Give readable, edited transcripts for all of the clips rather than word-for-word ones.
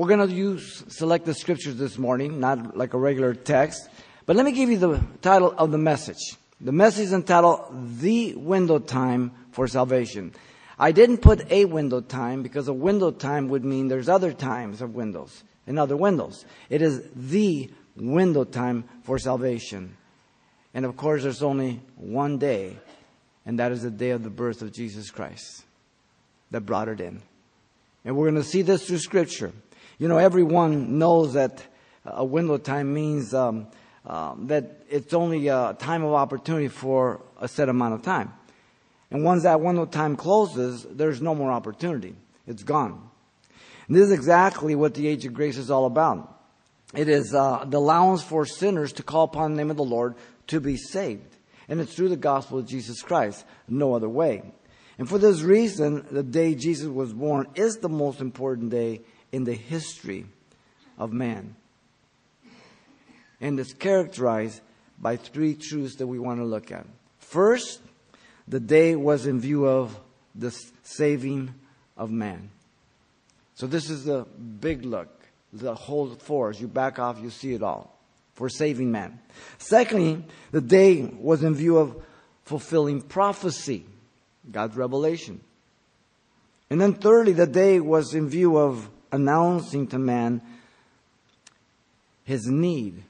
We're going to select the scriptures this morning, not like a regular text. But let me give you the title of the message. The message is entitled, The Window Time for Salvation. I didn't put a window time because a window time would mean there's other times of windows and other windows. It is the window time for salvation. And of course, there's only one day, and that is the day of the birth of Jesus Christ that brought it in. And we're going to see this through Scripture. You know, everyone knows that a window time means that it's only a time of opportunity for a set amount of time. And once that window time closes, there's no more opportunity. It's gone. And this is exactly what the Age of Grace is all about. It is the allowance for sinners to call upon the name of the Lord to be saved. And it's through the gospel of Jesus Christ, no other way. And for this reason, the day Jesus was born is the most important day in the history of man. And it's characterized by three truths that we want to look at. First, the day was in view of the saving of man. So this is the big look, the whole force. You back off, you see it all. For saving man. Secondly, the day was in view of fulfilling prophecy, God's revelation. And then thirdly, the day was in view of announcing to man his need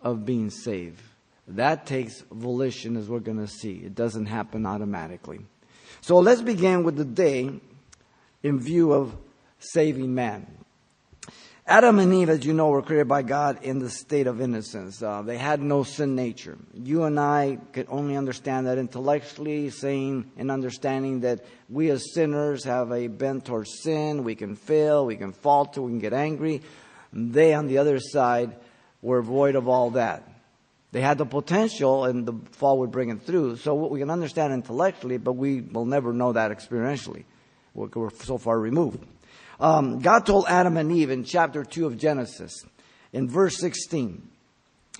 of being saved. That takes volition, as we're going to see. It doesn't happen automatically. So let's begin with the day in view of saving man. Adam and Eve, as you know, were created by God in the state of innocence. They had no sin nature. You and I could only understand that intellectually, saying and understanding that we as sinners have a bent towards sin. We can fail, we can falter, we can get angry. And they, on the other side, were void of all that. They had the potential, and the fall would bring it through. So what we can understand intellectually, but we will never know that experientially. We're so far removed. God told Adam and Eve in chapter 2 of Genesis, in verse 16,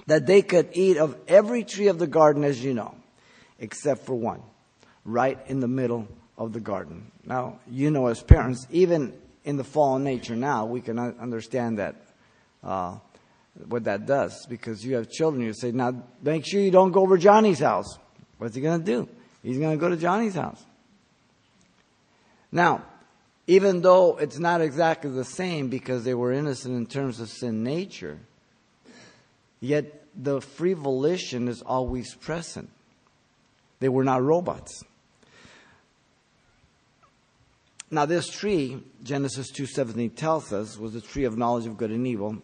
that they could eat of every tree of the garden, as you know, except for one, right in the middle of the garden. Now, you know, as parents, even in the fallen nature now, we can understand that, what that does, because you have children. You say, now, make sure you don't go over Johnny's house. What's he going to do? He's going to go to Johnny's house. Now, even though it's not exactly the same because they were innocent in terms of sin nature, yet the free volition is always present. They were not robots. Now this tree, Genesis 2:17 tells us, was the tree of knowledge of good and evil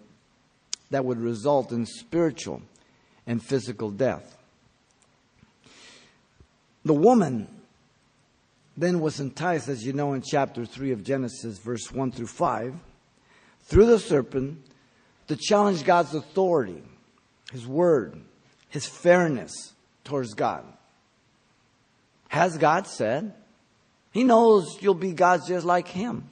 that would result in spiritual and physical death. The woman then was enticed, as you know, in chapter 3 of Genesis, verse 1 through 5, through the serpent to challenge God's authority, His word, His fairness towards God. Has God said? He knows you'll be gods just like Him.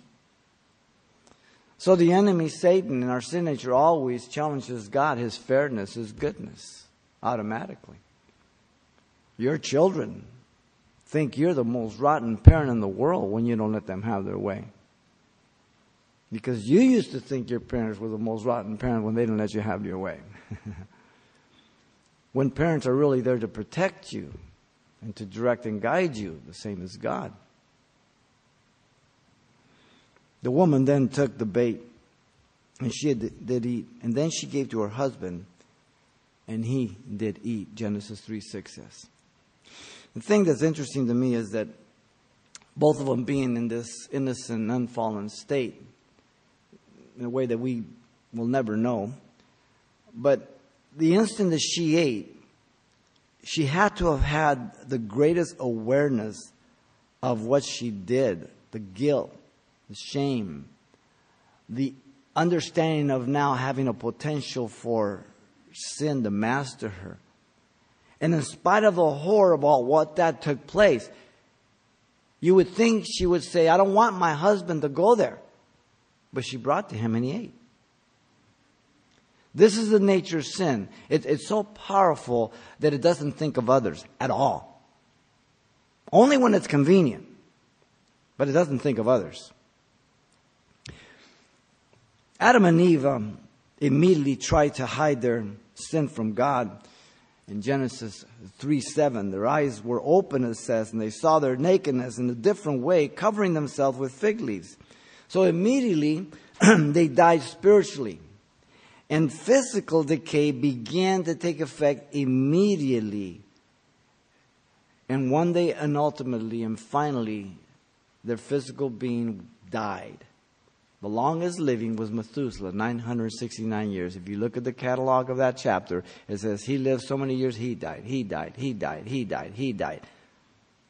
So the enemy, Satan, in our sin nature always challenges God, His fairness, His goodness, automatically. Your children think you're the most rotten parent in the world when you don't let them have their way. Because you used to think your parents were the most rotten parent when they didn't let you have your way. When parents are really there to protect you and to direct and guide you, the same as God. The woman then took the bait and she did eat. And then she gave to her husband and he did eat. Genesis 3:6 says. The thing that's interesting to me is that both of them being in this innocent, unfallen state, in a way that we will never know, but the instant that she ate, she had to have had the greatest awareness of what she did, the guilt, the shame, the understanding of now having a potential for sin to master her. And in spite of the horror about what that took place, you would think she would say, I don't want my husband to go there. But she brought to him and he ate. This is the nature of sin. It's so powerful that it doesn't think of others at all. Only when it's convenient. But it doesn't think of others. Adam and Eve immediately tried to hide their sin from God. In Genesis 3:7, their eyes were open, it says, and they saw their nakedness in a different way, covering themselves with fig leaves. So immediately, they died spiritually. And physical decay began to take effect immediately. And one day, and ultimately, and finally, their physical being died. The longest living was Methuselah, 969 years. If you look at the catalog of that chapter, it says he lived so many years, he died, he died, he died, he died, he died.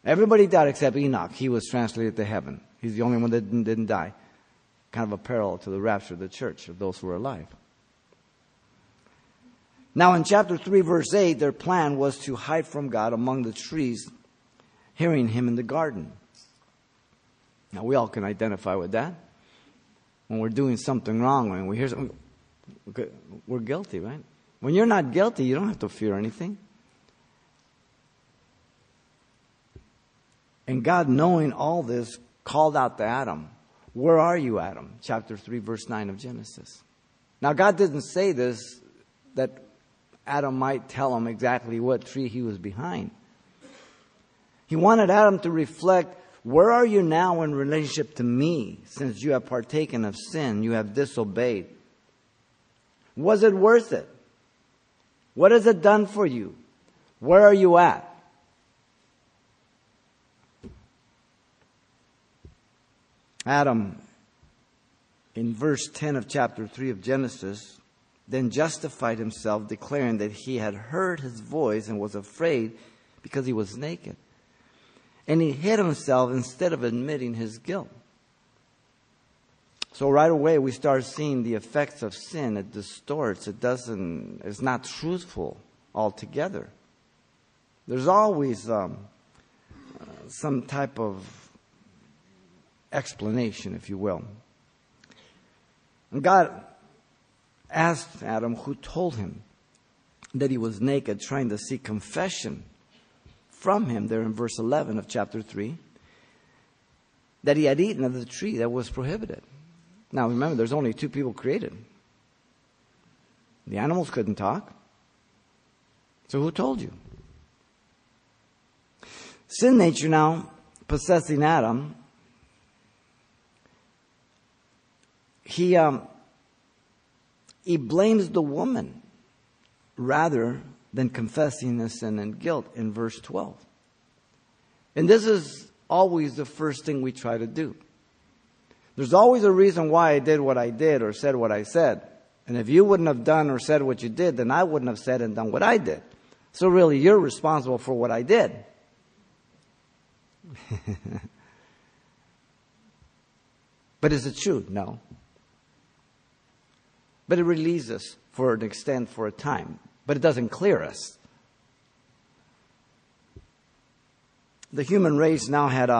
Everybody died except Enoch. He was translated to heaven. He's the only one that didn't die. Kind of a parallel to the rapture of the church, of those who were alive. Now in chapter 3, verse 8, their plan was to hide from God among the trees, hearing him in the garden. Now we all can identify with that. When we're doing something wrong, when we hear something, we're guilty, right? When you're not guilty, you don't have to fear anything. And God, knowing all this, called out to Adam. Where are you, Adam? Chapter 3, verse 9 of Genesis. Now, God didn't say this, that Adam might tell him exactly what tree he was behind. He wanted Adam to reflect, where are you now in relationship to me, since you have partaken of sin, you have disobeyed? Was it worth it? What has it done for you? Where are you at? Adam, in verse 10 of chapter 3 of Genesis, then justified himself, declaring that he had heard his voice and was afraid because he was naked. And he hid himself instead of admitting his guilt. So right away we start seeing the effects of sin. It distorts. It's not truthful altogether. There's always some type of explanation, if you will. And God asked Adam, who told him that he was naked, trying to seek confession from him there in verse 11 of chapter 3, that he had eaten of the tree that was prohibited. Now remember, there's only two people created. The animals couldn't talk. So who told you? Sin nature now possessing Adam, he blames the woman rather than confessing his sin and guilt in verse 12. And this is always the first thing we try to do. There's always a reason why I did what I did or said what I said. And if you wouldn't have done or said what you did, then I wouldn't have said and done what I did. So really, you're responsible for what I did. But is it true? No. But it relieves us for an extent, for a time. But it doesn't clear us. The human race now had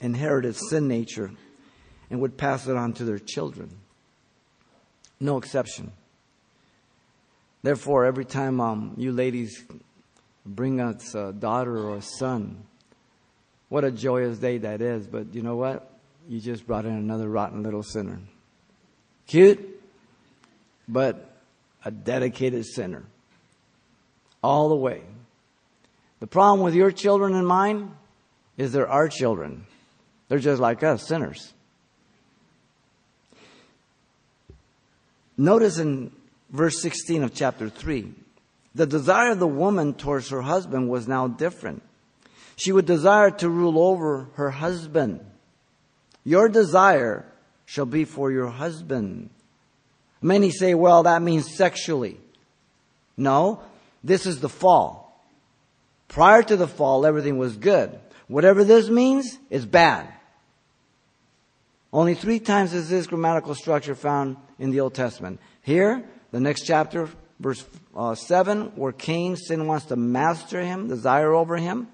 inherited sin nature and would pass it on to their children. No exception. Therefore, every time you ladies bring us a daughter or a son, what a joyous day that is. But you know what? You just brought in another rotten little sinner. Cute, but a dedicated sinner. All the way. The problem with your children and mine is they're our children. They're just like us, sinners. Notice in verse 16 of chapter 3, the desire of the woman towards her husband was now different. She would desire to rule over her husband. Your desire shall be for your husband. Many say, well, that means sexually. No. This is the fall. Prior to the fall, everything was good. Whatever this means, it's bad. Only 3 times is this grammatical structure found in the Old Testament. Here, the next chapter, verse 7, where Cain, sin wants to master him, desire over him.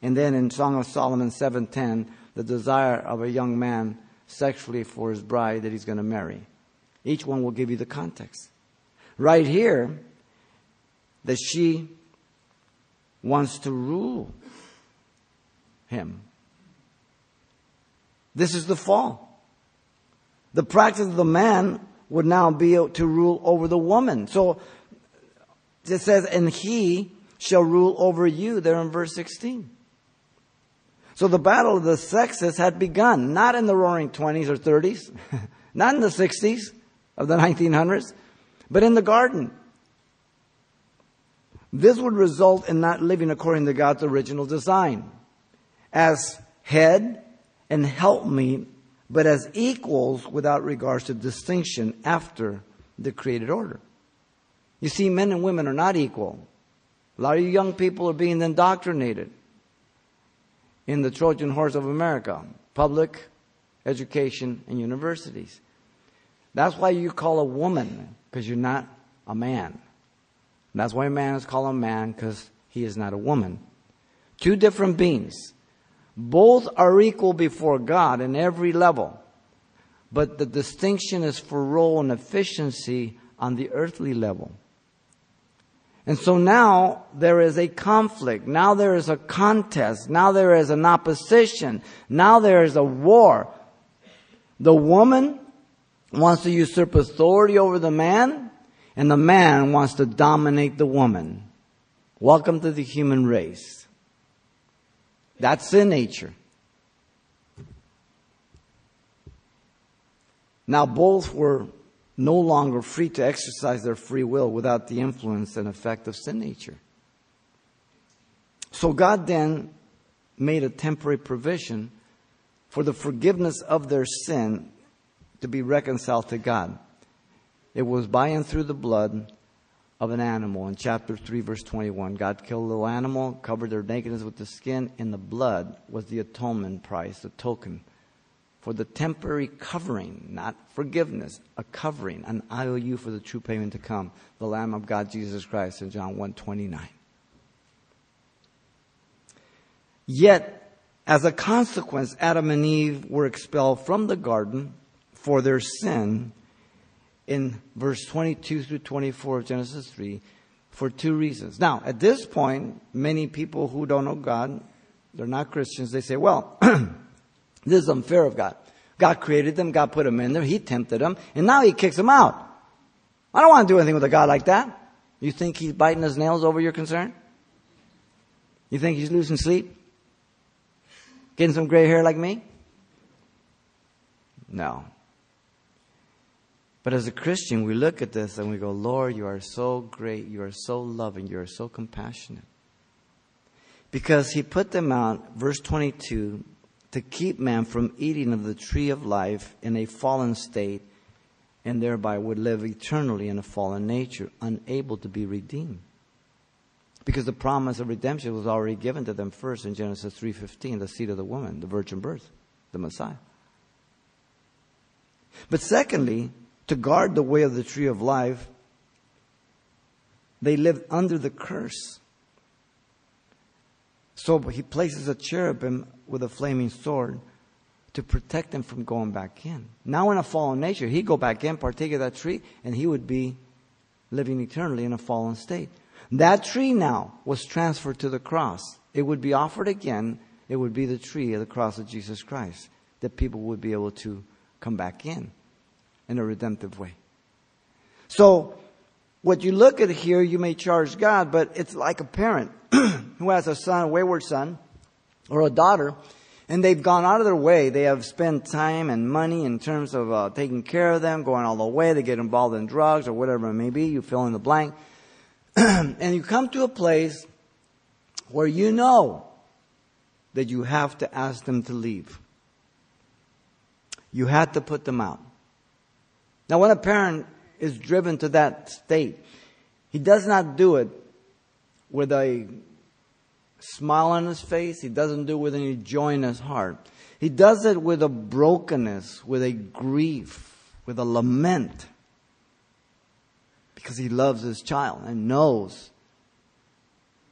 And then in Song of Solomon 7:10, the desire of a young man sexually for his bride that he's going to marry. Each one will give you the context. Right here, that she wants to rule him. This is the fall. The practice of the man would now be able to rule over the woman. So it says, and he shall rule over you, there in verse 16. So the battle of the sexes had begun, not in the roaring 20s or 30s, not in the 60s of the 1900s, but in the garden. This would result in not living according to God's original design, as head and helpmeet, but as equals without regards to distinction after the created order. You see, men and women are not equal. A lot of you young people are being indoctrinated in the Trojan horse of America, public education and universities. That's why you call a woman, because you're not a man. And that's why a man is called a man, because he is not a woman. Two different beings. Both are equal before God in every level. But the distinction is for role and efficiency on the earthly level. And so now there is a conflict. Now there is a contest. Now there is an opposition. Now there is a war. The woman wants to usurp authority over the man, and the man wants to dominate the woman. Welcome to the human race. That's sin nature. Now both were no longer free to exercise their free will without the influence and effect of sin nature. So God then made a temporary provision for the forgiveness of their sin to be reconciled to God. It was by and through the blood of an animal. In chapter 3, verse 21, God killed a little animal, covered their nakedness with the skin, and the blood was the atonement price, the token, for the temporary covering, not forgiveness, a covering, an IOU for the true payment to come, the Lamb of God, Jesus Christ, in John 1:29. Yet, as a consequence, Adam and Eve were expelled from the garden for their sin, in verse 22 through 24 of Genesis 3, for two reasons. Now, at this point, many people who don't know God, they're not Christians, they say, well, this is unfair of God. God created them, God put them in there, He tempted them, and now He kicks them out. I don't want to do anything with a God like that. You think He's biting His nails over your concern? You think He's losing sleep? Getting some gray hair like me? No. But as a Christian, we look at this and we go, Lord, you are so great. You are so loving. You are so compassionate. Because He put them out, verse 22, to keep man from eating of the tree of life in a fallen state, and thereby would live eternally in a fallen nature, unable to be redeemed. Because the promise of redemption was already given to them first in Genesis 3:15, the seed of the woman, the virgin birth, the Messiah. But secondly, to guard the way of the tree of life, they lived under the curse. So He places a cherubim with a flaming sword to protect them from going back in. Now in a fallen nature, he'd go back in, partake of that tree, and he would be living eternally in a fallen state. That tree now was transferred to the cross. It would be offered again. It would be the tree of the cross of Jesus Christ that people would be able to come back in. In a redemptive way. So what you look at here, you may charge God, but it's like a parent who has a son, a wayward son, or a daughter, and they've gone out of their way. They have spent time and money in terms of taking care of them, going all the way. They get involved in drugs or whatever it may be. You fill in the blank. And you come to a place where you know that you have to ask them to leave. You had to put them out. Now, when a parent is driven to that state, he does not do it with a smile on his face. He doesn't do it with any joy in his heart. He does it with a brokenness, with a grief, with a lament. Because he loves his child and knows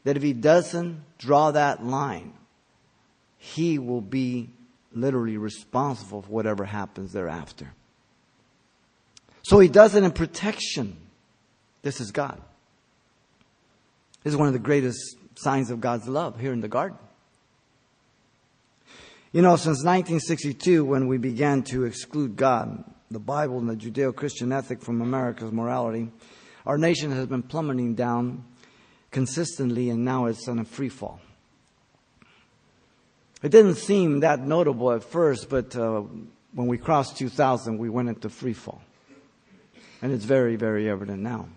that if he doesn't draw that line, he will be literally responsible for whatever happens thereafter. So He does it in protection. This is God. This is one of the greatest signs of God's love here in the garden. You know, since 1962, when we began to exclude God the Bible and the Judeo-Christian ethic from America's morality, our nation has been plummeting down consistently, and now it's on a free fall. It didn't seem that notable at first, but when we crossed 2000, we went into free fall. And it's very, very evident now.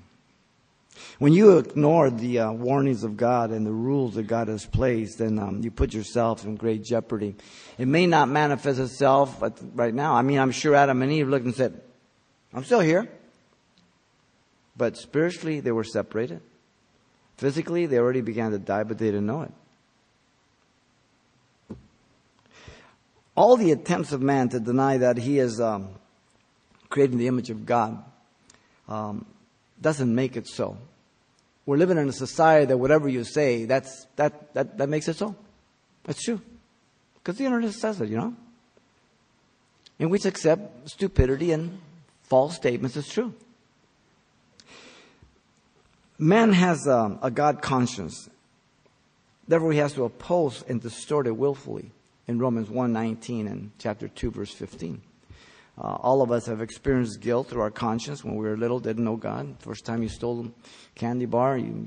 When you ignore the warnings of God and the rules that God has placed, then you put yourself in great jeopardy. It may not manifest itself right now. I mean, I'm sure Adam and Eve looked and said, I'm still here. But spiritually, they were separated. Physically, they already began to die, but they didn't know it. All the attempts of man to deny that he is creating the image of God doesn't make it so. We're living in a society that whatever you say, that makes it so. That's true. Because the internet says it, you know. And we accept stupidity and false statements as true. Man has a God conscience. Therefore, he has to oppose and distort it willfully. In Romans 1:19 and chapter 2, verse 15. All of us have experienced guilt through our conscience. When we were little, didn't know God. First time you stole a candy bar, you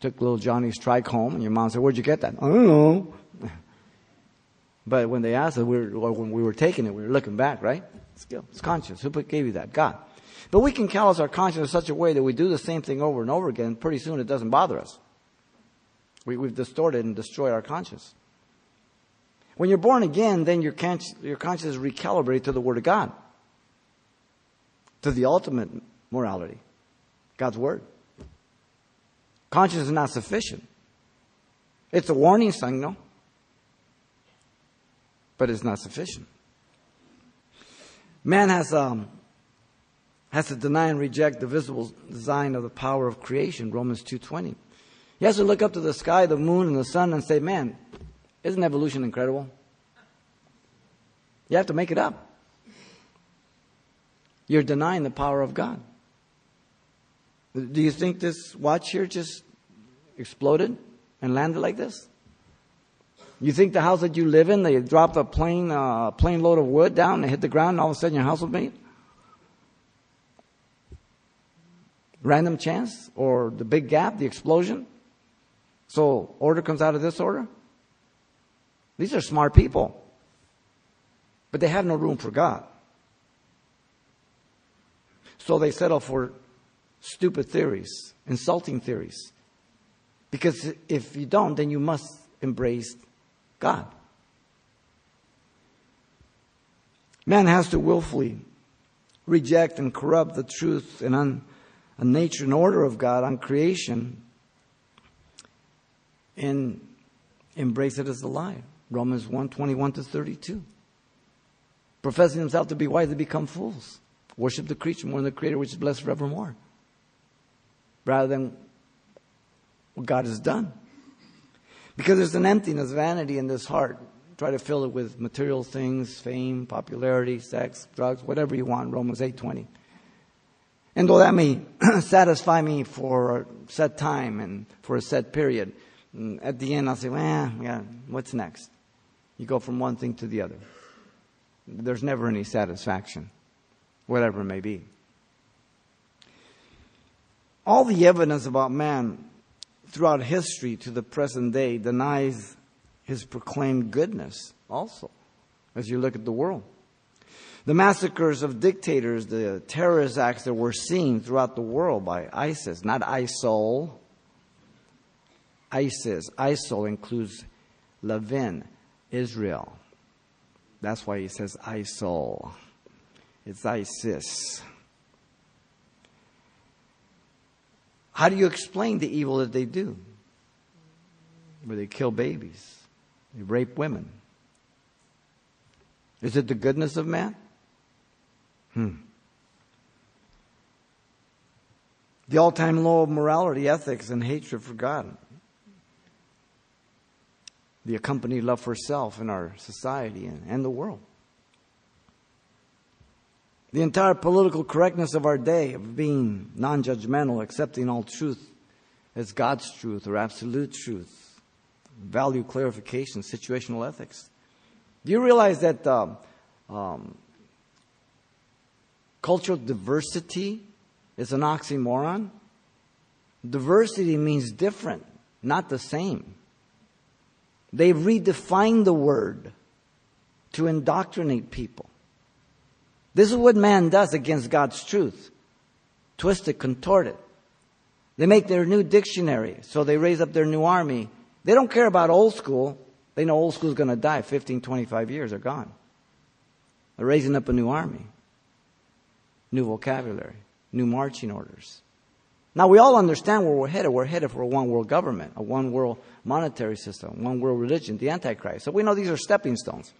took little Johnny's trike home, and your mom said, where'd you get that? I don't know. But when they asked us, when we were taking it, we were looking back, right? It's guilt. It's conscience. Who gave you that? God. But we can callous our conscience in such a way that we do the same thing over and over again. Pretty soon it doesn't bother us. We've distorted and destroyed our conscience. When you're born again, then your conscience is recalibrated to the Word of God, to the ultimate morality, God's Word. Conscience is not sufficient. It's a warning signal, but it's not sufficient. Man has to deny and reject the visible design of the power of creation, Romans 2:20. He has to look up to the sky, the moon, and the sun and say, man, isn't evolution incredible? You have to make it up. You're denying the power of God. Do you think this watch here just exploded and landed like this? You think the house that you live in, they dropped a plane load of wood down and hit the ground and all of a sudden your house was made? Random chance? Or the big gap, the explosion? So order comes out of disorder? These are smart people, but they have no room for God. So they settle for stupid theories, insulting theories. Because if you don't, then you must embrace God. Man has to willfully reject and corrupt the truth and nature and order of God on creation and embrace it as a lie. Romans 1:21-32. Professing himself to be wise, they become fools. Worship the creature more than the creator, which is blessed forevermore. Rather than what God has done. Because there's an emptiness, vanity in this heart. Try to fill it with material things, fame, popularity, sex, drugs, whatever you want. Romans 8:20. And though that may satisfy me for a set time and for a set period, at the end I'll say, well, yeah, what's next? You go from one thing to the other. There's never any satisfaction, whatever it may be. All the evidence about man throughout history to the present day denies his proclaimed goodness also, as you look at the world. The massacres of dictators, the terrorist acts that were seen throughout the world by ISIS, not ISIL, ISIS. ISIL includes Levin, Israel. That's why he says ISIL. It's ISIS. How do you explain the evil that they do? Where they kill babies. They rape women. Is it the goodness of man? The all-time low of morality, ethics, and hatred for God. The accompanied love for self in our society and the world. The entire political correctness of our day of being non-judgmental, accepting all truth as God's truth or absolute truth, value clarification, situational ethics. Do you realize that Cultural diversity is an oxymoron. Diversity means different, not the same. They redefined the word to indoctrinate people. This is what man does against God's truth. Twist it, contort it. They make their new dictionary, so they raise up their new army. They don't care about old school. They know old school is going to die. 15, 25 years are gone. They're raising up a new army. New vocabulary. New marching orders. Now we all understand where we're headed. We're headed for a one world government, a one world monetary system, one world religion, the Antichrist. So we know these are stepping stones.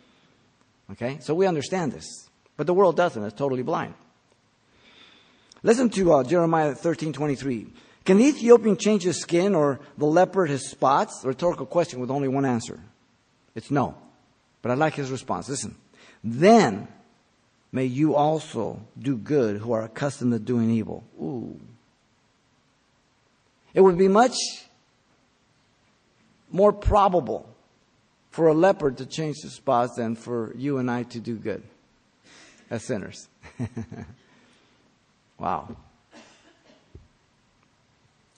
Okay? So we understand this. But the world doesn't. It's totally blind. Listen to Jeremiah 13:23. Can the Ethiopian change his skin or the leopard his spots? A rhetorical question with only one answer. It's no. But I like his response. Listen. Then may you also do good who are accustomed to doing evil. Ooh. It would be much more probable for a leopard to change his spots than for you and I to do good as sinners. Wow.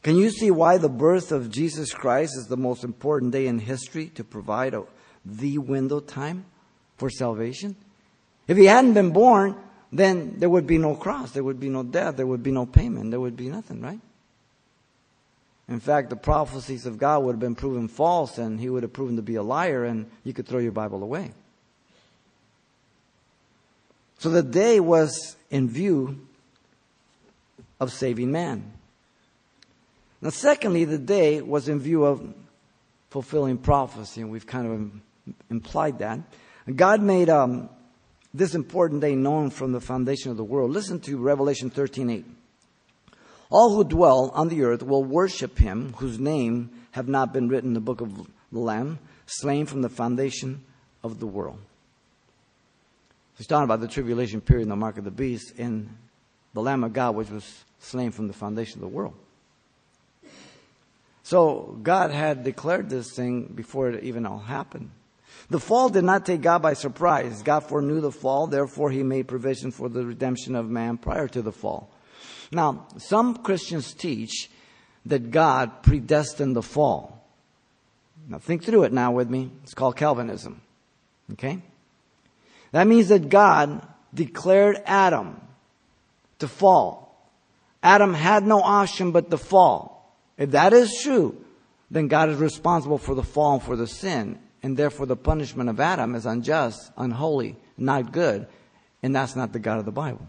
Can you see why the birth of Jesus Christ is the most important day in history to provide the window time for salvation? If he hadn't been born, then there would be no cross. There would be no death. There would be no payment. There would be nothing, right? In fact, the prophecies of God would have been proven false, and he would have proven to be a liar, and you could throw your Bible away. So the day was in view of saving man. Now, secondly, the day was in view of fulfilling prophecy, and we've kind of implied that. God made this important day known from the foundation of the world. Listen to Revelation 13:8. All who dwell on the earth will worship him whose name have not been written in the book of the Lamb, slain from the foundation of the world. He's talking about the tribulation period and the mark of the beast and the Lamb of God, which was slain from the foundation of the world. So God had declared this thing before it even all happened. The fall did not take God by surprise. God foreknew the fall. Therefore, he made provision for the redemption of man prior to the fall. Now, some Christians teach that God predestined the fall. Now, think through it now with me. It's called Calvinism. Okay? That means that God declared Adam to fall. Adam had no option but to fall. If that is true, then God is responsible for the fall and for the sin. And therefore, the punishment of Adam is unjust, unholy, not good. And that's not the God of the Bible.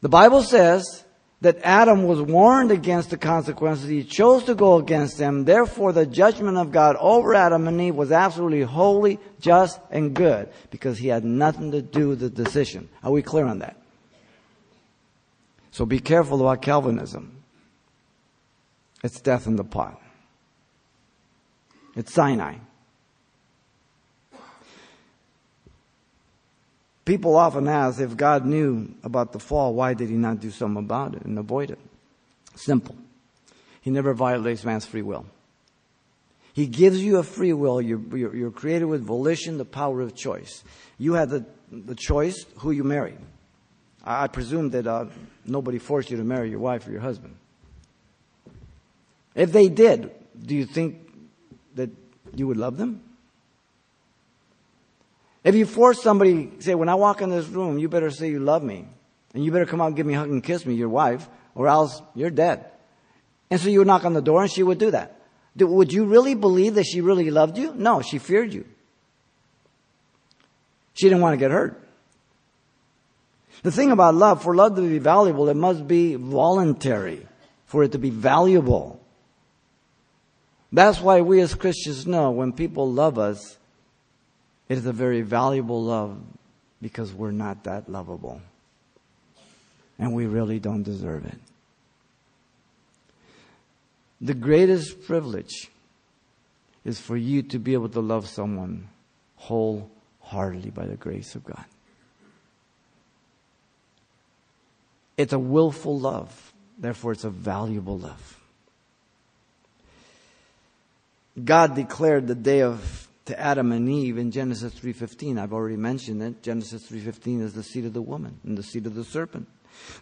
The Bible says that Adam was warned against the consequences. He chose to go against them. Therefore, the judgment of God over Adam and Eve was absolutely holy, just, and good. Because he had nothing to do with the decision. Are we clear on that? So be careful about Calvinism. It's death in the pot. It's Sinai. People often ask, if God knew about the fall, why did he not do something about it and avoid it? Simple. He never violates man's free will. He gives you a free will. You're created with volition, the power of choice. You had the choice who you marry. I presume that nobody forced you to marry your wife or your husband. If they did, do you think that you would love them? If you force somebody, say, when I walk in this room, you better say you love me. And you better come out and give me a hug and kiss me, your wife, or else you're dead. And so you would knock on the door and she would do that. Would you really believe that she really loved you? No, she feared you. She didn't want to get hurt. The thing about love, for love to be valuable, it must be voluntary for it to be valuable. That's why we as Christians know when people love us, it is a very valuable love because we're not that lovable. And we really don't deserve it. The greatest privilege is for you to be able to love someone wholeheartedly by the grace of God. It's a willful love. Therefore, it's a valuable love. God declared the day of to Adam and Eve in Genesis 3:15. I've already mentioned it. Genesis 3:15 is the seed of the woman and the seed of the serpent.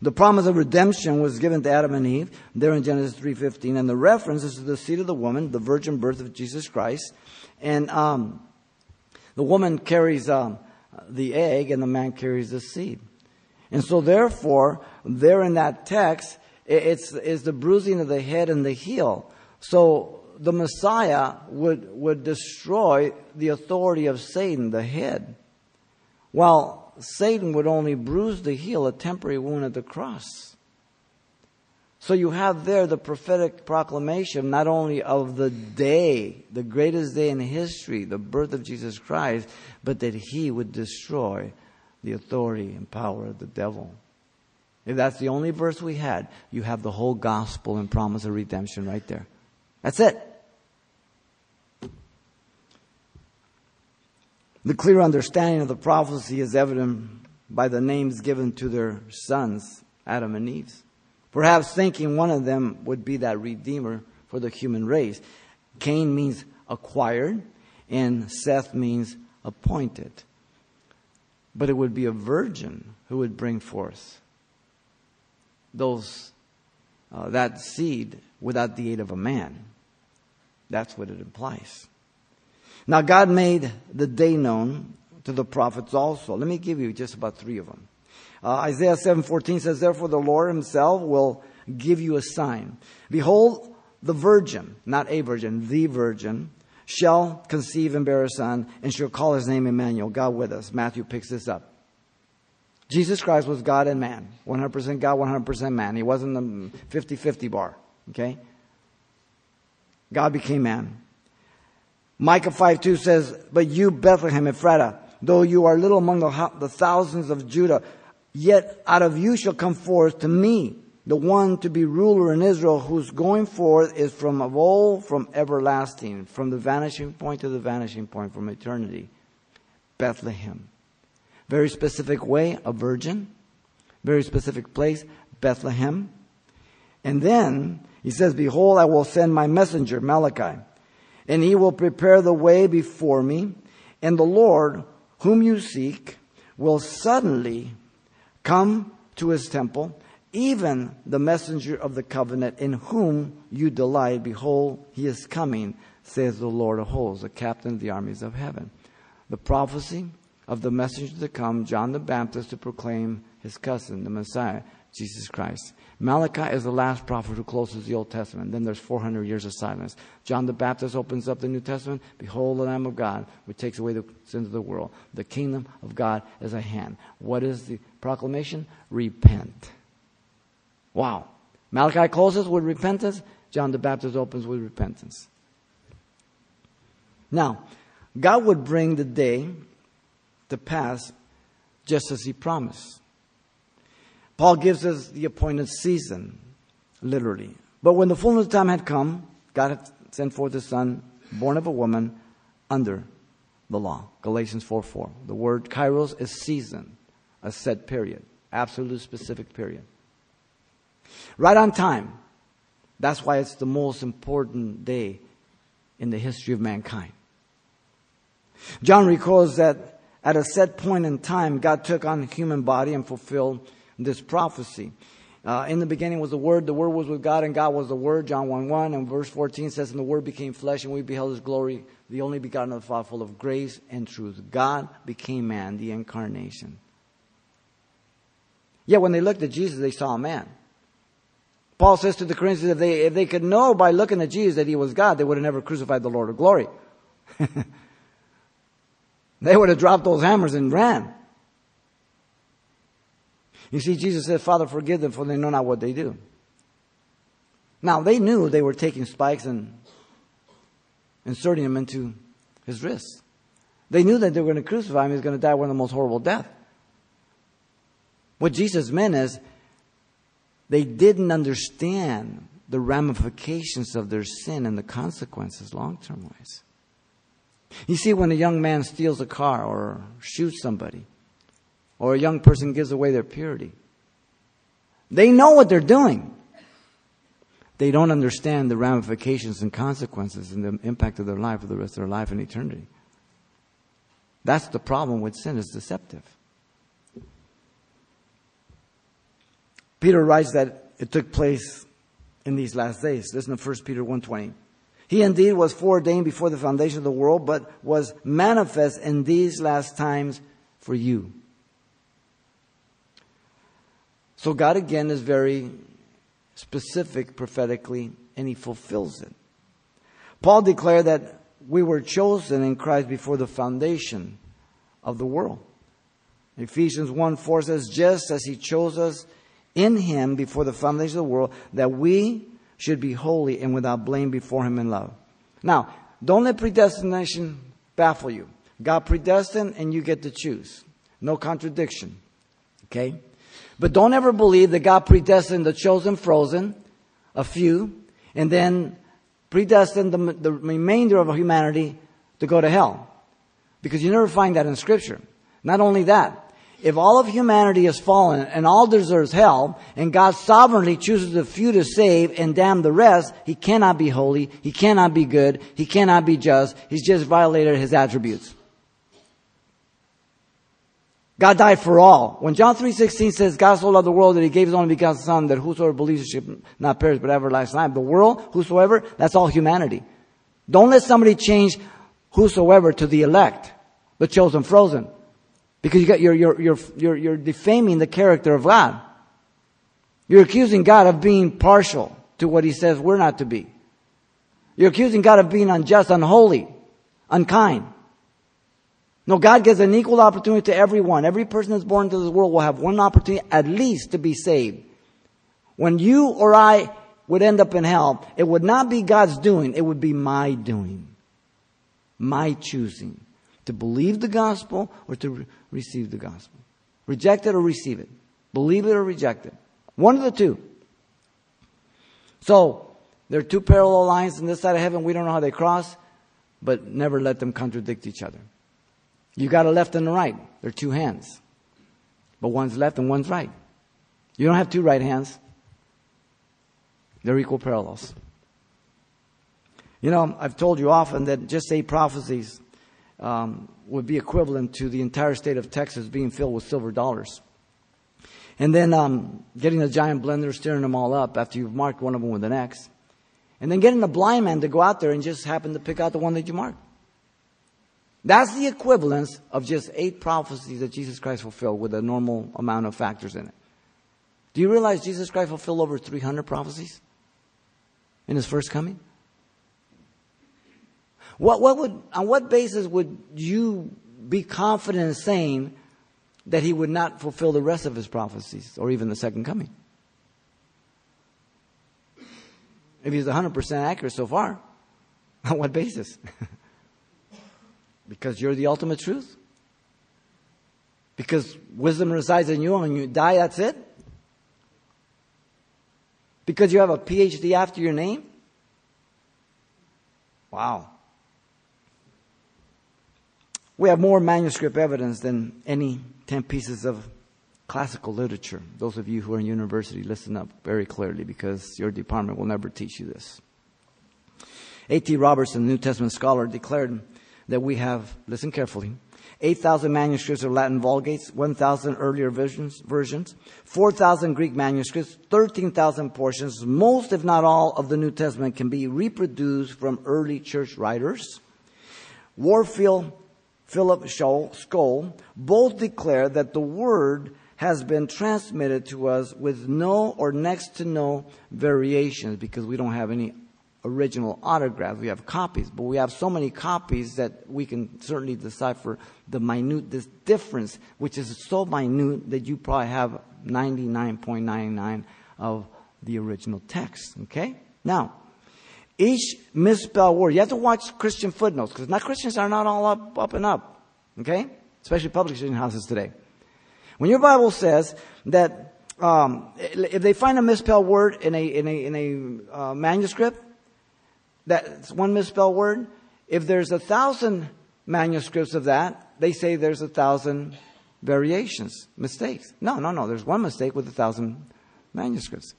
The promise of redemption was given to Adam and Eve there in Genesis 3:15, and the reference is to the seed of the woman, the virgin birth of Jesus Christ. And the woman carries the egg, and the man carries the seed. And so therefore, there in that text, it's the bruising of the head and the heel. So the Messiah would destroy the authority of Satan, the head, while Satan would only bruise the heel, a temporary wound at the cross. So you have there the prophetic proclamation not only of the day, the greatest day in history, the birth of Jesus Christ, but that he would destroy the authority and power of the devil. If that's the only verse we had, you have the whole gospel and promise of redemption right there. That's it. The clear understanding of the prophecy is evident by the names given to their sons, Adam and Eve. Perhaps thinking one of them would be that redeemer for the human race. Cain means acquired, and Seth means appointed. But it would be a virgin who would bring forth those that seed without the aid of a man. That's what it implies. Now, God made the day known to the prophets also. Let me give you just about three of them. Isaiah 7:14 says, "Therefore the Lord himself will give you a sign. Behold, the virgin," not a virgin, the virgin, "shall conceive and bear a son, and shall call his name Emmanuel," God with us. Matthew picks this up. Jesus Christ was God and man. 100% God, 100% man. He wasn't the 50-50 bar. Okay? God became man. Micah 5:2 says, "But you, Bethlehem Ephratah, though you are little among the thousands of Judah, yet out of you shall come forth to me the one to be ruler in Israel, whose going forth is from of old, from everlasting," from the vanishing point to the vanishing point, from eternity. Bethlehem. Very specific way, a virgin. Very specific place, Bethlehem. And then he says, "Behold, I will send my messenger," Malachi, "and he will prepare the way before me. And the Lord, whom you seek, will suddenly come to his temple, even the messenger of the covenant in whom you delight. Behold, he is coming, says the Lord of hosts," the captain of the armies of heaven. The prophecy of the messenger to come, John the Baptist, to proclaim his cousin, the Messiah, Jesus Christ. Malachi is the last prophet who closes the Old Testament. Then there's 400 years of silence. John the Baptist opens up the New Testament. "Behold the Lamb of God, which takes away the sins of the world. The kingdom of God is at hand." What is the proclamation? Repent. Wow. Malachi closes with repentance. John the Baptist opens with repentance. Now, God would bring the day to pass just as he promised. Paul gives us the appointed season, literally. "But when the fullness of time had come, God had sent forth his son, born of a woman, under the law." Galatians 4:4. The word kairos is season, a set period, absolute specific period. Right on time. That's why it's the most important day in the history of mankind. John records that at a set point in time, God took on a human body and fulfilled this prophecy. In the beginning was the Word was with God, and God was the Word, John 1:1. And verse 14 says, "And the Word became flesh, and we beheld his glory, the only begotten of the Father, full of grace and truth." God became man, the incarnation. Yet when they looked at Jesus, they saw a man. Paul says to the Corinthians, if they could know by looking at Jesus that he was God, they would have never crucified the Lord of glory. They would have dropped those hammers and ran. You see, Jesus said, "Father, forgive them, for they know not what they do." Now, they knew they were taking spikes and inserting them into his wrists. They knew that they were going to crucify him. He was going to die one of the most horrible deaths. What Jesus meant is, they didn't understand the ramifications of their sin and the consequences long-term wise. You see, when a young man steals a car or shoots somebody, or a young person gives away their purity, they know what they're doing. They don't understand the ramifications and consequences and the impact of their life for the rest of their life and eternity. That's the problem with sin, is deceptive. Peter writes that it took place in these last days. Listen to 1 Peter 1:20. He indeed was foreordained before the foundation of the world, but was manifest in these last times for you. So God again is very specific prophetically, and He fulfills it. Paul declared that we were chosen in Christ before the foundation of the world. Ephesians 1:4 says, just as He chose us in Him before the foundation of the world, that we should be holy and without blame before Him in love. Now, don't let predestination baffle you. God predestined and you get to choose. No contradiction. Okay? But don't ever believe that God predestined the chosen frozen, a few, and then predestined the remainder of humanity to go to hell. Because you never find that in Scripture. Not only that, if all of humanity has fallen and all deserves hell, and God sovereignly chooses the few to save and damn the rest, He cannot be holy, He cannot be good, He cannot be just. He's just violated His attributes. God died for all. When John 3:16 says, God so loved the world that He gave His only begotten Son, that whosoever believes should not perish but have everlasting life. The world, whosoever, that's all humanity. Don't let somebody change whosoever to the elect, the chosen frozen. Because you're defaming the character of God. You're accusing God of being partial to what He says we're not to be. You're accusing God of being unjust, unholy, unkind. No, God gives an equal opportunity to everyone. Every person that's born into this world will have one opportunity at least to be saved. When you or I would end up in hell, it would not be God's doing. It would be my doing. My choosing. To believe the gospel or to receive the gospel. Reject it or receive it. Believe it or reject it. One of the two. So, there are two parallel lines on this side of heaven. We don't know how they cross, but never let them contradict each other. You got a left and a right. They're two hands. But one's left and one's right. You don't have two right hands. They're equal parallels. You know, I've told you often that just 8 prophecies would be equivalent to the entire state of Texas being filled with silver dollars. And then getting a giant blender, stirring them all up after you've marked one of them with an X. And then getting a blind man to go out there and just happen to pick out the one that you marked. That's the equivalence of just 8 prophecies that Jesus Christ fulfilled with a normal amount of factors in it. Do you realize Jesus Christ fulfilled over 300 prophecies in His first coming? On what basis would you be confident in saying that He would not fulfill the rest of His prophecies or even the second coming? If He's 100% accurate so far, on what basis? Because you're the ultimate truth? Because wisdom resides in you, and when you die, that's it? Because you have a PhD after your name? Wow. We have more manuscript evidence than any 10 pieces of classical literature. Those of you who are in university, listen up very clearly, because your department will never teach you this. A.T. Robertson, New Testament scholar, declared that we have, listen carefully, 8,000 manuscripts of Latin Vulgates, 1,000 earlier versions, 4,000 Greek manuscripts, 13,000 portions. Most, if not all, of the New Testament can be reproduced from early church writers. Warfield, Philip Schole both declare that the Word has been transmitted to us with no or next to no variations, because we don't have any original autographs. We have copies, but we have so many copies that we can certainly decipher the minute this difference, which is so minute that you probably have 99.99 of the original text. Okay? Now, each misspelled word. You have to watch Christian footnotes, because not Christians are not all up and up. Okay? Especially publishing houses today. When your Bible says that if they find a misspelled word in a manuscript, that's one misspelled word. If there's 1,000 manuscripts of that, they say there's 1,000 variations, mistakes. No. There's one mistake with 1,000 manuscripts.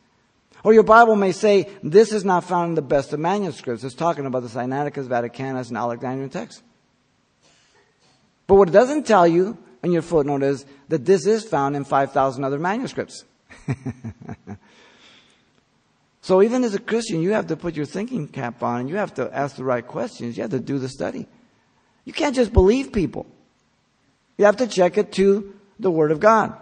Or your Bible may say, this is not found in the best of manuscripts. It's talking about the Sinaiticus, Vaticanus, and Alexandrian texts. But what it doesn't tell you in your footnote is that this is found in 5,000 other manuscripts. So even as a Christian, you have to put your thinking cap on and you have to ask the right questions. You have to do the study. You can't just believe people. You have to check it to the Word of God.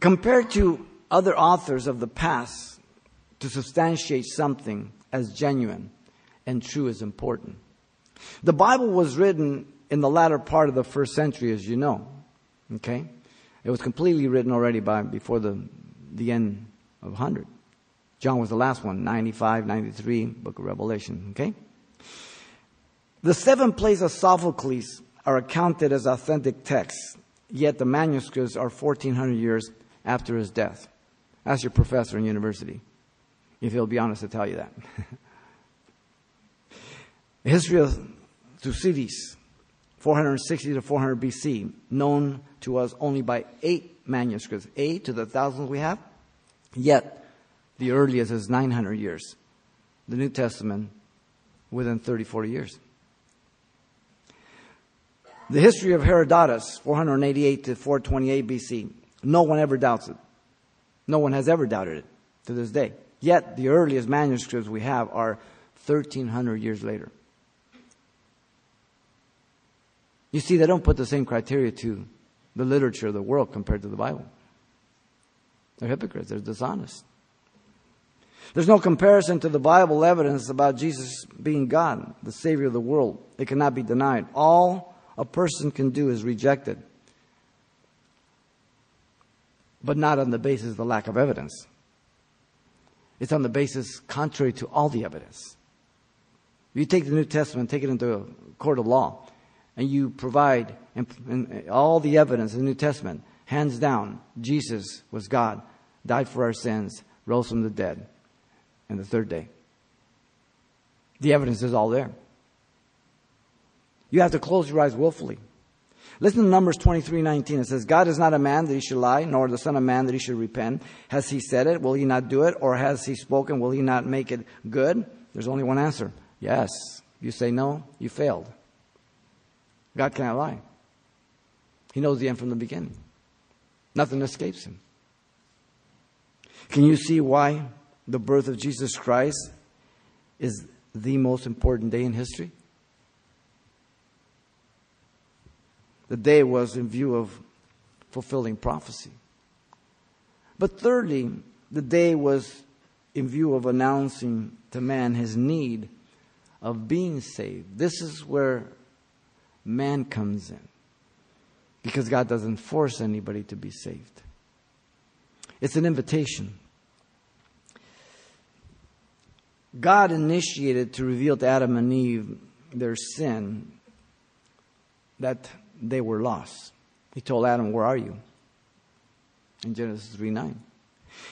Compared to other authors of the past, to substantiate something as genuine and true is important. The Bible was written in the latter part of the first century, as you know. Okay? It was completely written already before the end of 100. John was the last one, 95, 93, Book of Revelation. Okay? The seven plays of Sophocles are accounted as authentic texts, yet the manuscripts are 1,400 years after his death. Ask your professor in university, if he'll be honest to tell you that. The history of Thucydides, 460 to 400 BC, known to us only by 8 manuscripts, 8 to the thousands we have, yet the earliest is 900 years. The New Testament within 30, 40 years. The history of Herodotus, 488 to 428 BC, no one ever doubts it. No one has ever doubted it to this day. Yet the earliest manuscripts we have are 1,300 years later. You see, they don't put the same criteria to the literature of the world compared to the Bible. They're hypocrites. They're dishonest. There's no comparison to the Bible evidence about Jesus being God, the Savior of the world. It cannot be denied. All a person can do is reject it. But not on the basis of the lack of evidence. It's on the basis contrary to all the evidence. You take the New Testament, take it into a court of law, and you provide all the evidence in the New Testament. Hands down, Jesus was God, died for our sins, rose from the dead, and the third day. The evidence is all there. You have to close your eyes willfully. Listen to Numbers 23:19. It says, God is not a man that he should lie, nor the son of man that he should repent. Has he said it? Will he not do it? Or has he spoken? Will he not make it good? There's only one answer. Yes. You say no, you failed. God cannot lie. He knows the end from the beginning. Nothing escapes him. Can you see why the birth of Jesus Christ is the most important day in history? The day was in view of fulfilling prophecy. But thirdly, the day was in view of announcing to man his need of being saved. This is where man comes in. Because God doesn't force anybody to be saved. It's an invitation. God initiated to reveal to Adam and Eve their sin, that they were lost. He told Adam, where are you? In Genesis 3:9.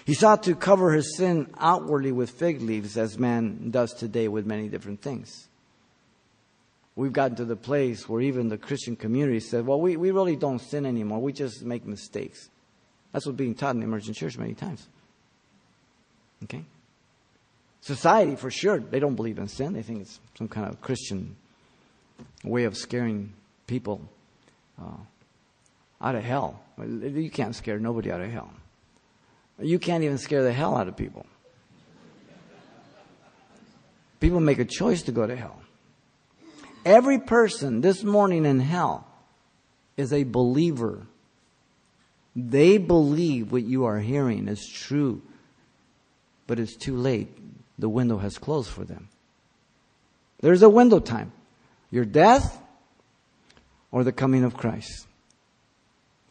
He sought to cover his sin outwardly with fig leaves, as man does today with many different things. We've gotten to the place where even the Christian community said, well, we really don't sin anymore. We just make mistakes. That's what's being taught in the emergent church many times. Okay? Society, for sure, they don't believe in sin. They think it's some kind of Christian way of scaring people out of hell. You can't scare nobody out of hell. You can't even scare the hell out of people. People make a choice to go to hell. Every person this morning in hell is a believer. They believe what you are hearing is true, but it's too late. The window has closed for them. There's a window time. Your death or the coming of Christ.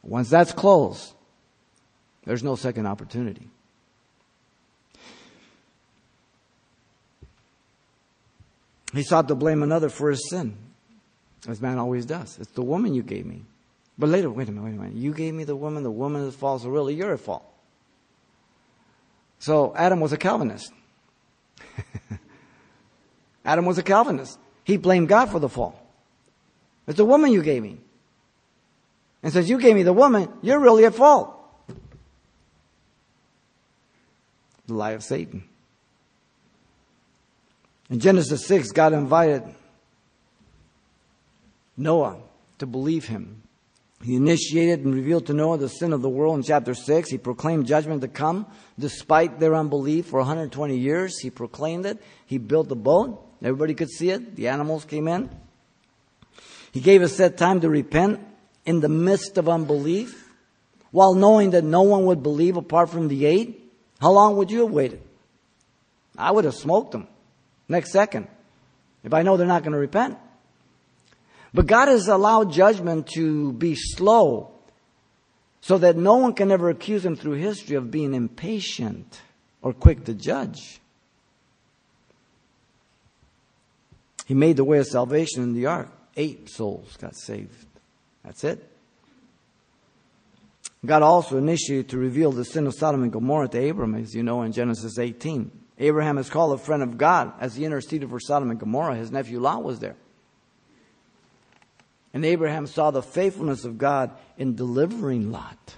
Once that's closed, there's no second opportunity. He sought to blame another for his sin, as man always does. It's the woman you gave me. But later, wait a minute. You gave me the woman is at fault, so really you're at fault. So Adam was a Calvinist. Adam was a Calvinist. He blamed God for the fall. It's the woman you gave me. And since you gave me the woman, you're really at fault. The lie of Satan. In Genesis 6, God invited Noah, to believe him. He initiated and revealed to Noah the sin of the world in chapter 6. He proclaimed judgment to come despite their unbelief. For 120 years, he proclaimed it. He built the boat. Everybody could see it. The animals came in. He gave a set time to repent in the midst of unbelief, while knowing that no one would believe apart from the 8. How long would you have waited? I would have smoked them next second if I know they're not going to repent. But God has allowed judgment to be slow so that no one can ever accuse him through history of being impatient or quick to judge. He made the way of salvation in the ark. 8 souls got saved. That's it. God also initiated to reveal the sin of Sodom and Gomorrah to Abram, as you know, in Genesis 18. Abraham is called a friend of God as he interceded for Sodom and Gomorrah. His nephew Lot was there. And Abraham saw the faithfulness of God in delivering Lot.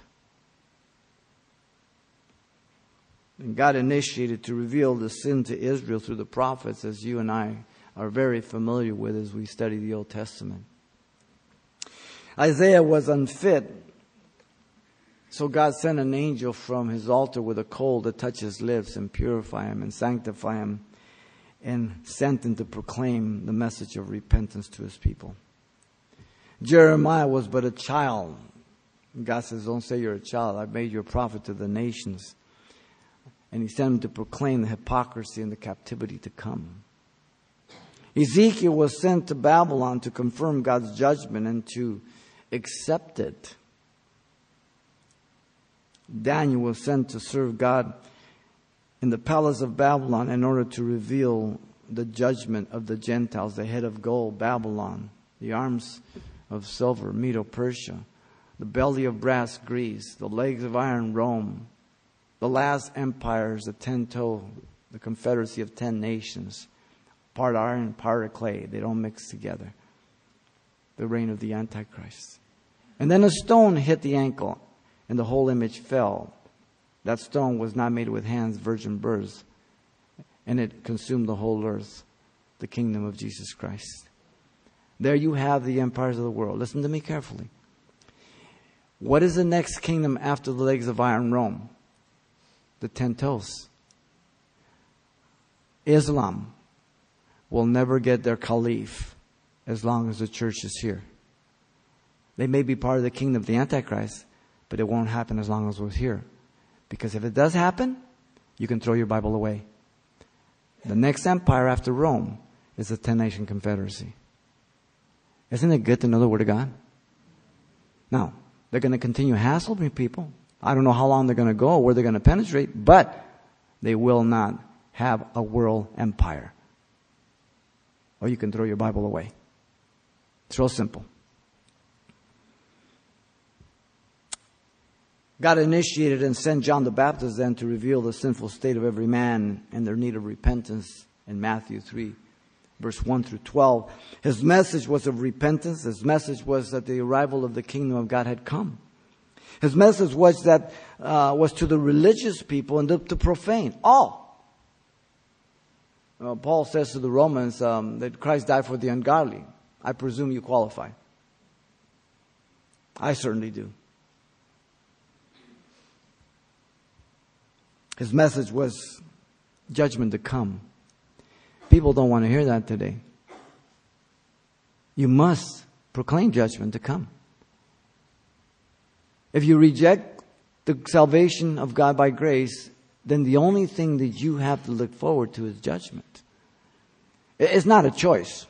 And God initiated to reveal the sin to Israel through the prophets, as you and I are very familiar with as we study the Old Testament. Isaiah was unfit, so God sent an angel from his altar with a coal to touch his lips and purify him and sanctify him, and sent him to proclaim the message of repentance to his people. Jeremiah was but a child. God says, don't say you're a child. I've made you a prophet to the nations. And he sent him to proclaim the hypocrisy and the captivity to come. Ezekiel was sent to Babylon to confirm God's judgment and to accept it. Daniel was sent to serve God in the palace of Babylon in order to reveal the judgment of the Gentiles, the head of gold, Babylon, the arms of silver, Medo-Persia, the belly of brass, Greece, the legs of iron, Rome, the last empires, the 10 toe, the confederacy of 10 nations, part iron, part clay. They don't mix together. The reign of the Antichrist. And then a stone hit the ankle, and the whole image fell. That stone was not made with hands, virgin births, and it consumed the whole earth, the kingdom of Jesus Christ. There you have the empires of the world. Listen to me carefully. What is the next kingdom after the legs of iron, Rome? The 10 toes. Islam will never get their caliph as long as the church is here. They may be part of the kingdom of the Antichrist, but it won't happen as long as we're here. Because if it does happen, you can throw your Bible away. The next empire after Rome is the 10-nation confederacy. Isn't it good to know the Word of God? Now, they're going to continue hassling people. I don't know how long they're going to go or where they're going to penetrate, but they will not have a world empire. Or you can throw your Bible away. It's real simple. God initiated and sent John the Baptist then to reveal the sinful state of every man and their need of repentance in Matthew 3. Verse 1 through 12, his message was of repentance. His message was that the arrival of the kingdom of God had come. His message was that was to the religious people and to profane, all. Paul says to the Romans that Christ died for the ungodly. I presume you qualify. I certainly do. His message was judgment to come. People don't want to hear that today. You must proclaim judgment to come. If you reject the salvation of God by grace, then the only thing that you have to look forward to is judgment. It's not a choice.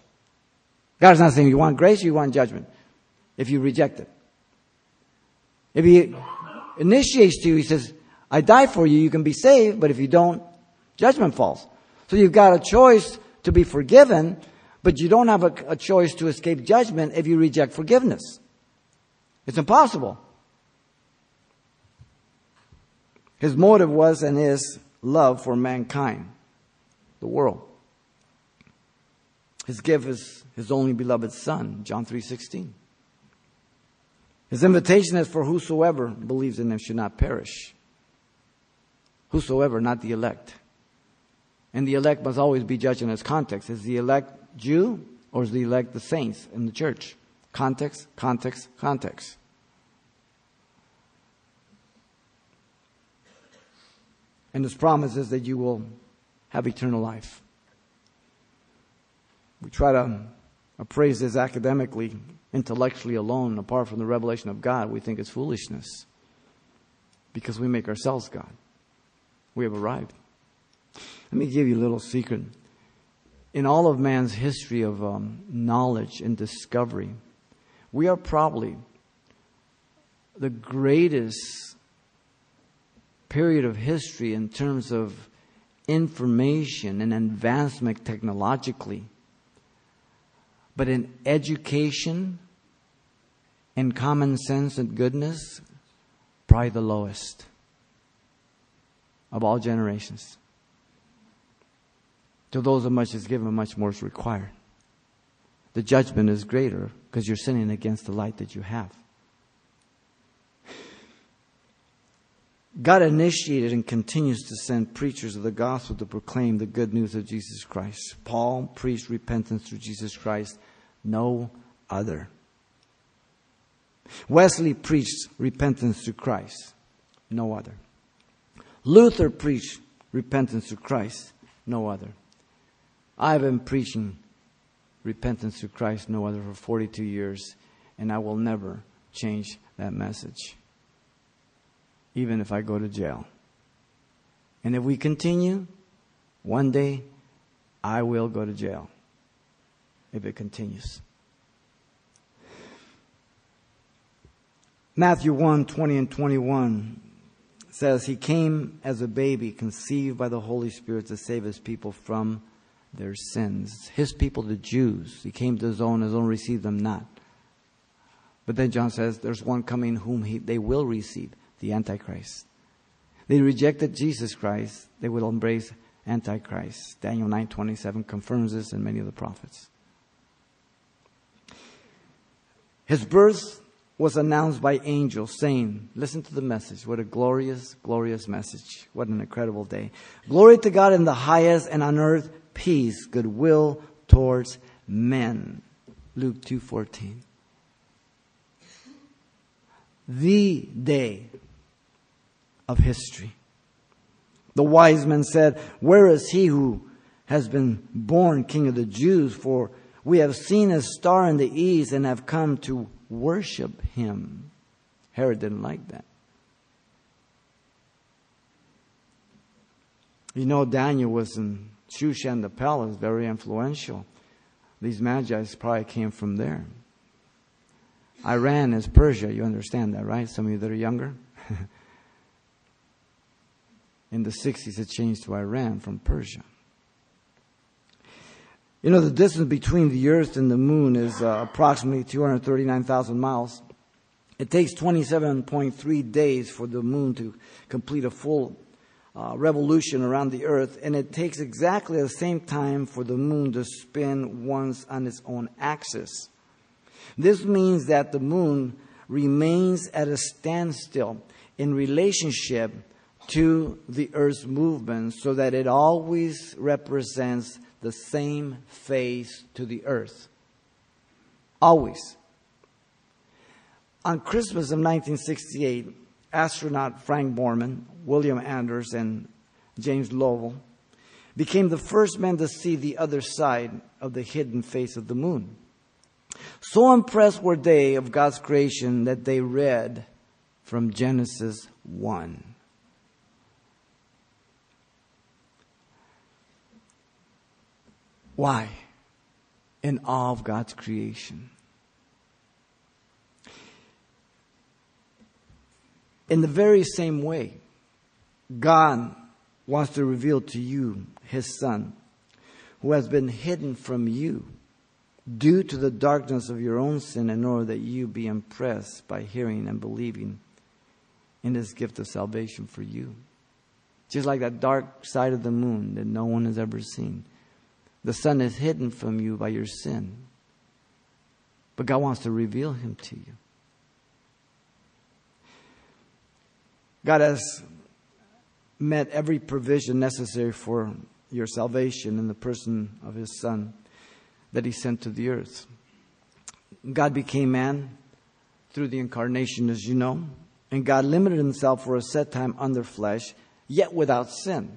God's not saying you want grace or you want judgment if you reject it. If he initiates to you, he says, I die for you, you can be saved, but if you don't, judgment falls. So you've got a choice to be forgiven, but you don't have a choice to escape judgment if you reject forgiveness. It's impossible. His motive was and is love for mankind, the world. His gift is his only beloved Son, John 3:16. His invitation is for whosoever believes in him should not perish. Whosoever, not the elect. And the elect must always be judged in its context. Is the elect Jew or is the elect the saints in the church? Context, context, context. And His promise is that you will have eternal life. We try to appraise this academically, intellectually alone, apart from the revelation of God. We think it's foolishness because we make ourselves God. We have arrived. Let me give you a little secret. In all of man's history of knowledge and discovery, we are probably the greatest period of history in terms of information and advancement technologically. But in education and common sense and goodness, probably the lowest of all generations. To those of much is given, much more is required. The judgment is greater because you're sinning against the light that you have. God initiated and continues to send preachers of the gospel to proclaim the good news of Jesus Christ. Paul preached repentance through Jesus Christ, no other. Wesley preached repentance through Christ, no other. Luther preached repentance through Christ, no other. I've been preaching repentance through Christ, no other, for 42 years, and I will never change that message, even if I go to jail. And if we continue, one day I will go to jail if it continues. Matthew 1:20 and 21 says, He came as a baby, conceived by the Holy Spirit to save His people from their sins. His people, the Jews. He came to His own received them not. But then John says, there's one coming whom they will receive, the Antichrist. They rejected Jesus Christ. They will embrace Antichrist. Daniel 9:27 confirms this and many of the prophets. His birth was announced by angels saying, listen to the message. What a glorious, glorious message. What an incredible day. Glory to God in the highest, and on earth peace, goodwill towards men. Luke 2:14. The day of history. The wise men said, where is He who has been born King of the Jews? For we have seen His star in the east and have come to worship Him. Herod didn't like that. You know, Daniel was in Shushan the palace, very influential. These magi probably came from there. Iran is Persia. You understand that, right? Some of you that are younger. In the 60s, it changed to Iran from Persia. You know, the distance between the earth and the moon is approximately 239,000 miles. It takes 27.3 days for the moon to complete a full revolution around the earth, and it takes exactly the same time for the moon to spin once on its own axis. This means that the moon remains at a standstill in relationship to the earth's movement, so that it always represents the same phase to the earth. Always. On Christmas of 1968, astronaut Frank Borman, William Anders, and James Lovell became the first men to see the other side of the hidden face of the moon. So impressed were they of God's creation that they read from Genesis 1. Why? In awe of God's creation. In the very same way, God wants to reveal to you His Son, who has been hidden from you due to the darkness of your own sin, in order that you be impressed by hearing and believing in His gift of salvation for you. Just like that dark side of the moon that no one has ever seen. The Son is hidden from you by your sin. But God wants to reveal Him to you. God has met every provision necessary for your salvation in the person of His Son that He sent to the earth. God became man through the incarnation, as you know. And God limited himself for a set time under flesh, yet without sin.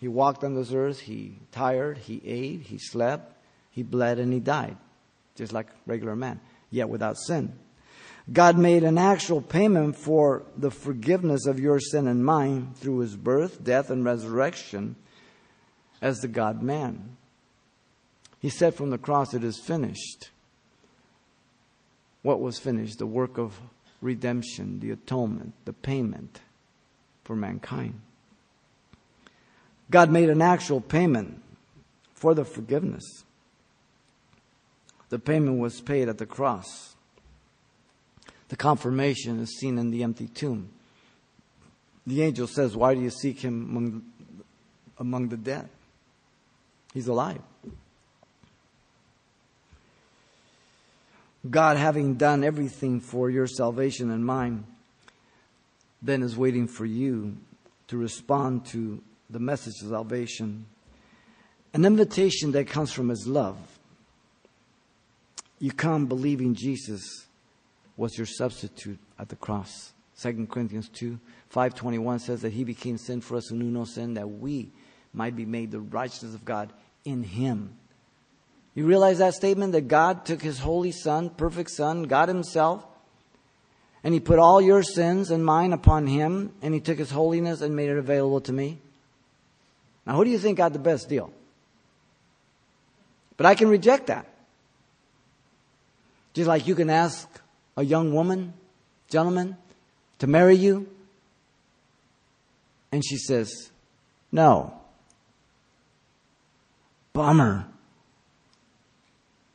He walked on this earth. He tired. He ate. He slept. He bled and he died, just like regular man, yet without sin. God made an actual payment for the forgiveness of your sin and mine through his birth, death, and resurrection as the God-man. He said from the cross, "It is finished." What was finished? The work of redemption, the atonement, the payment for mankind. God made an actual payment for the forgiveness. The payment was paid at the cross. The confirmation is seen in the empty tomb. The angel says, "Why do you seek him among the dead? He's alive." God, having done everything for your salvation and mine, then is waiting for you to respond to the message of salvation, an invitation that comes from his love. You come believing Jesus was your substitute at the cross. 2 Corinthians 2:5-21 says that he became sin for us who knew no sin, that we might be made the righteousness of God in him. You realize that statement, that God took his holy son, perfect son, God himself, and he put all your sins and mine upon him, and he took his holiness and made it available to me? Now, who do you think got the best deal? But I can reject that. Just like you can ask a young woman, gentleman, to marry you, and she says, "No." Bummer.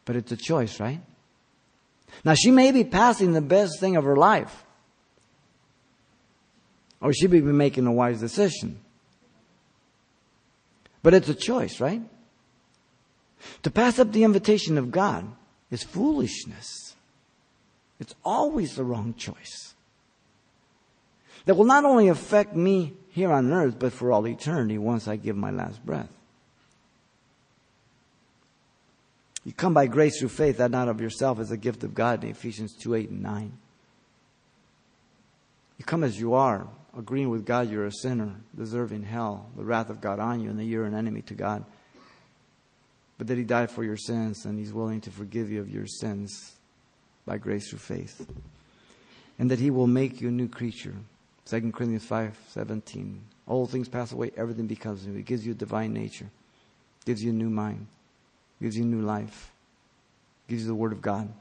But it's a choice, right? Now, she may be passing the best thing of her life, or she may be making a wise decision. But it's a choice, right? To pass up the invitation of God is foolishness. It's always the wrong choice. That will not only affect me here on earth, but for all eternity once I give my last breath. You come by grace through faith, that not of yourself, as a gift of God, in Ephesians 2:8-9. You come as you are, agreeing with God you're a sinner, deserving hell, the wrath of God on you, and that you're an enemy to God. But that he died for your sins, and he's willing to forgive you of your sins by grace through faith. And that he will make you a new creature. 2 Corinthians 5:17. All things pass away, everything becomes new. It gives you a divine nature. It gives you a new mind. Gives you new life. Gives you the Word of God.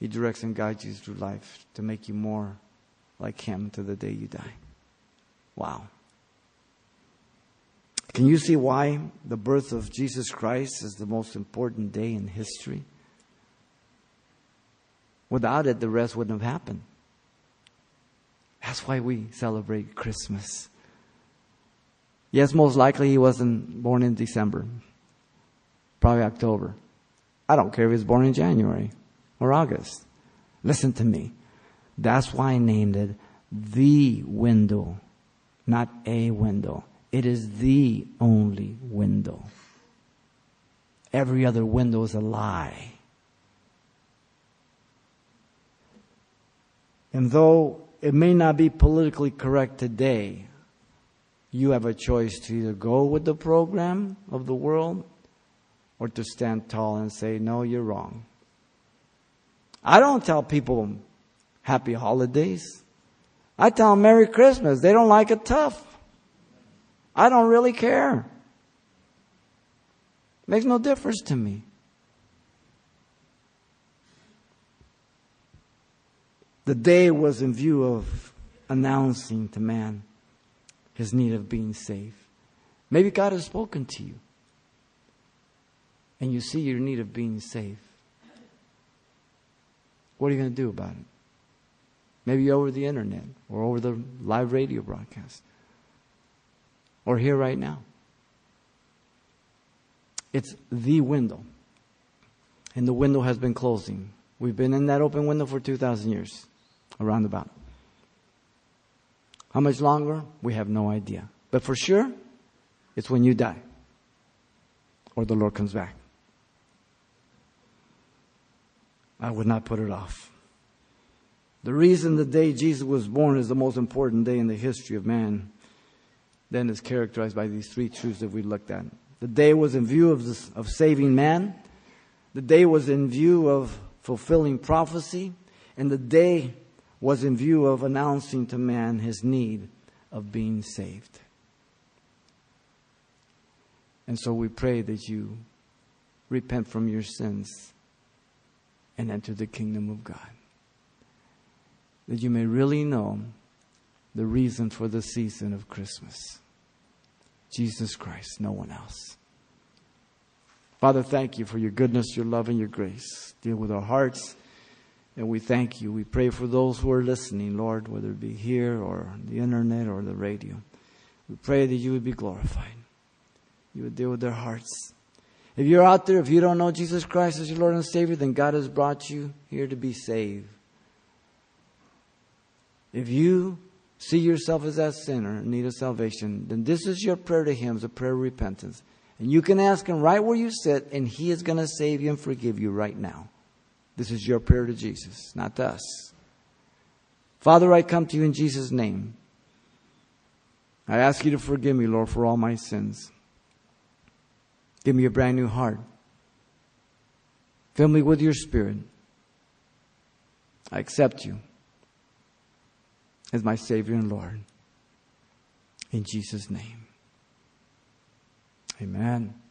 He directs and guides you through life to make you more like him to the day you die. Wow. Can you see why the birth of Jesus Christ is the most important day in history? Without it, the rest wouldn't have happened. That's why we celebrate Christmas. Yes, most likely he wasn't born in December. Probably October. I don't care if he was born in January or August. Listen to me. That's why I named it the window, not a window. It is the only window. Every other window is a lie. And though it may not be politically correct today, you have a choice to either go with the program of the world or to stand tall and say, "No, you're wrong." I don't tell people happy holidays. I tell them Merry Christmas. They don't like it, tough. I don't really care. Makes no difference to me. The day was in view of announcing to man his need of being saved. Maybe God has spoken to you, and you see your need of being saved. What are you going to do about it? Maybe over the internet or over the live radio broadcast or here right now. It's the window. And the window has been closing. We've been in that open window for 2,000 years, around about. How much longer? We have no idea. But for sure, it's when you die or the Lord comes back. I would not put it off. The reason the day Jesus was born is the most important day in the history of man, then is characterized by these three truths that we looked at. The day was in view of saving man. The day was in view of fulfilling prophecy. And the day was in view of announcing to man his need of being saved. And so we pray that you repent from your sins and enter the kingdom of God, that you may really know the reason for the season of Christmas. Jesus Christ, no one else. Father, thank you for your goodness, your love, and your grace. Deal with our hearts, and we thank you. We pray for those who are listening, Lord, whether it be here or on the internet or the radio. We pray that you would be glorified. You would deal with their hearts. If you're out there, if you don't know Jesus Christ as your Lord and Savior, then God has brought you here to be saved. If you see yourself as that sinner in need of salvation, then this is your prayer to him. It's a prayer of repentance. And you can ask him right where you sit, and he is going to save you and forgive you right now. This is your prayer to Jesus, not to us. Father, I come to you in Jesus' name. I ask you to forgive me, Lord, for all my sins. Give me a brand new heart. Fill me with your Spirit. I accept you as my Savior and Lord. In Jesus' name. Amen.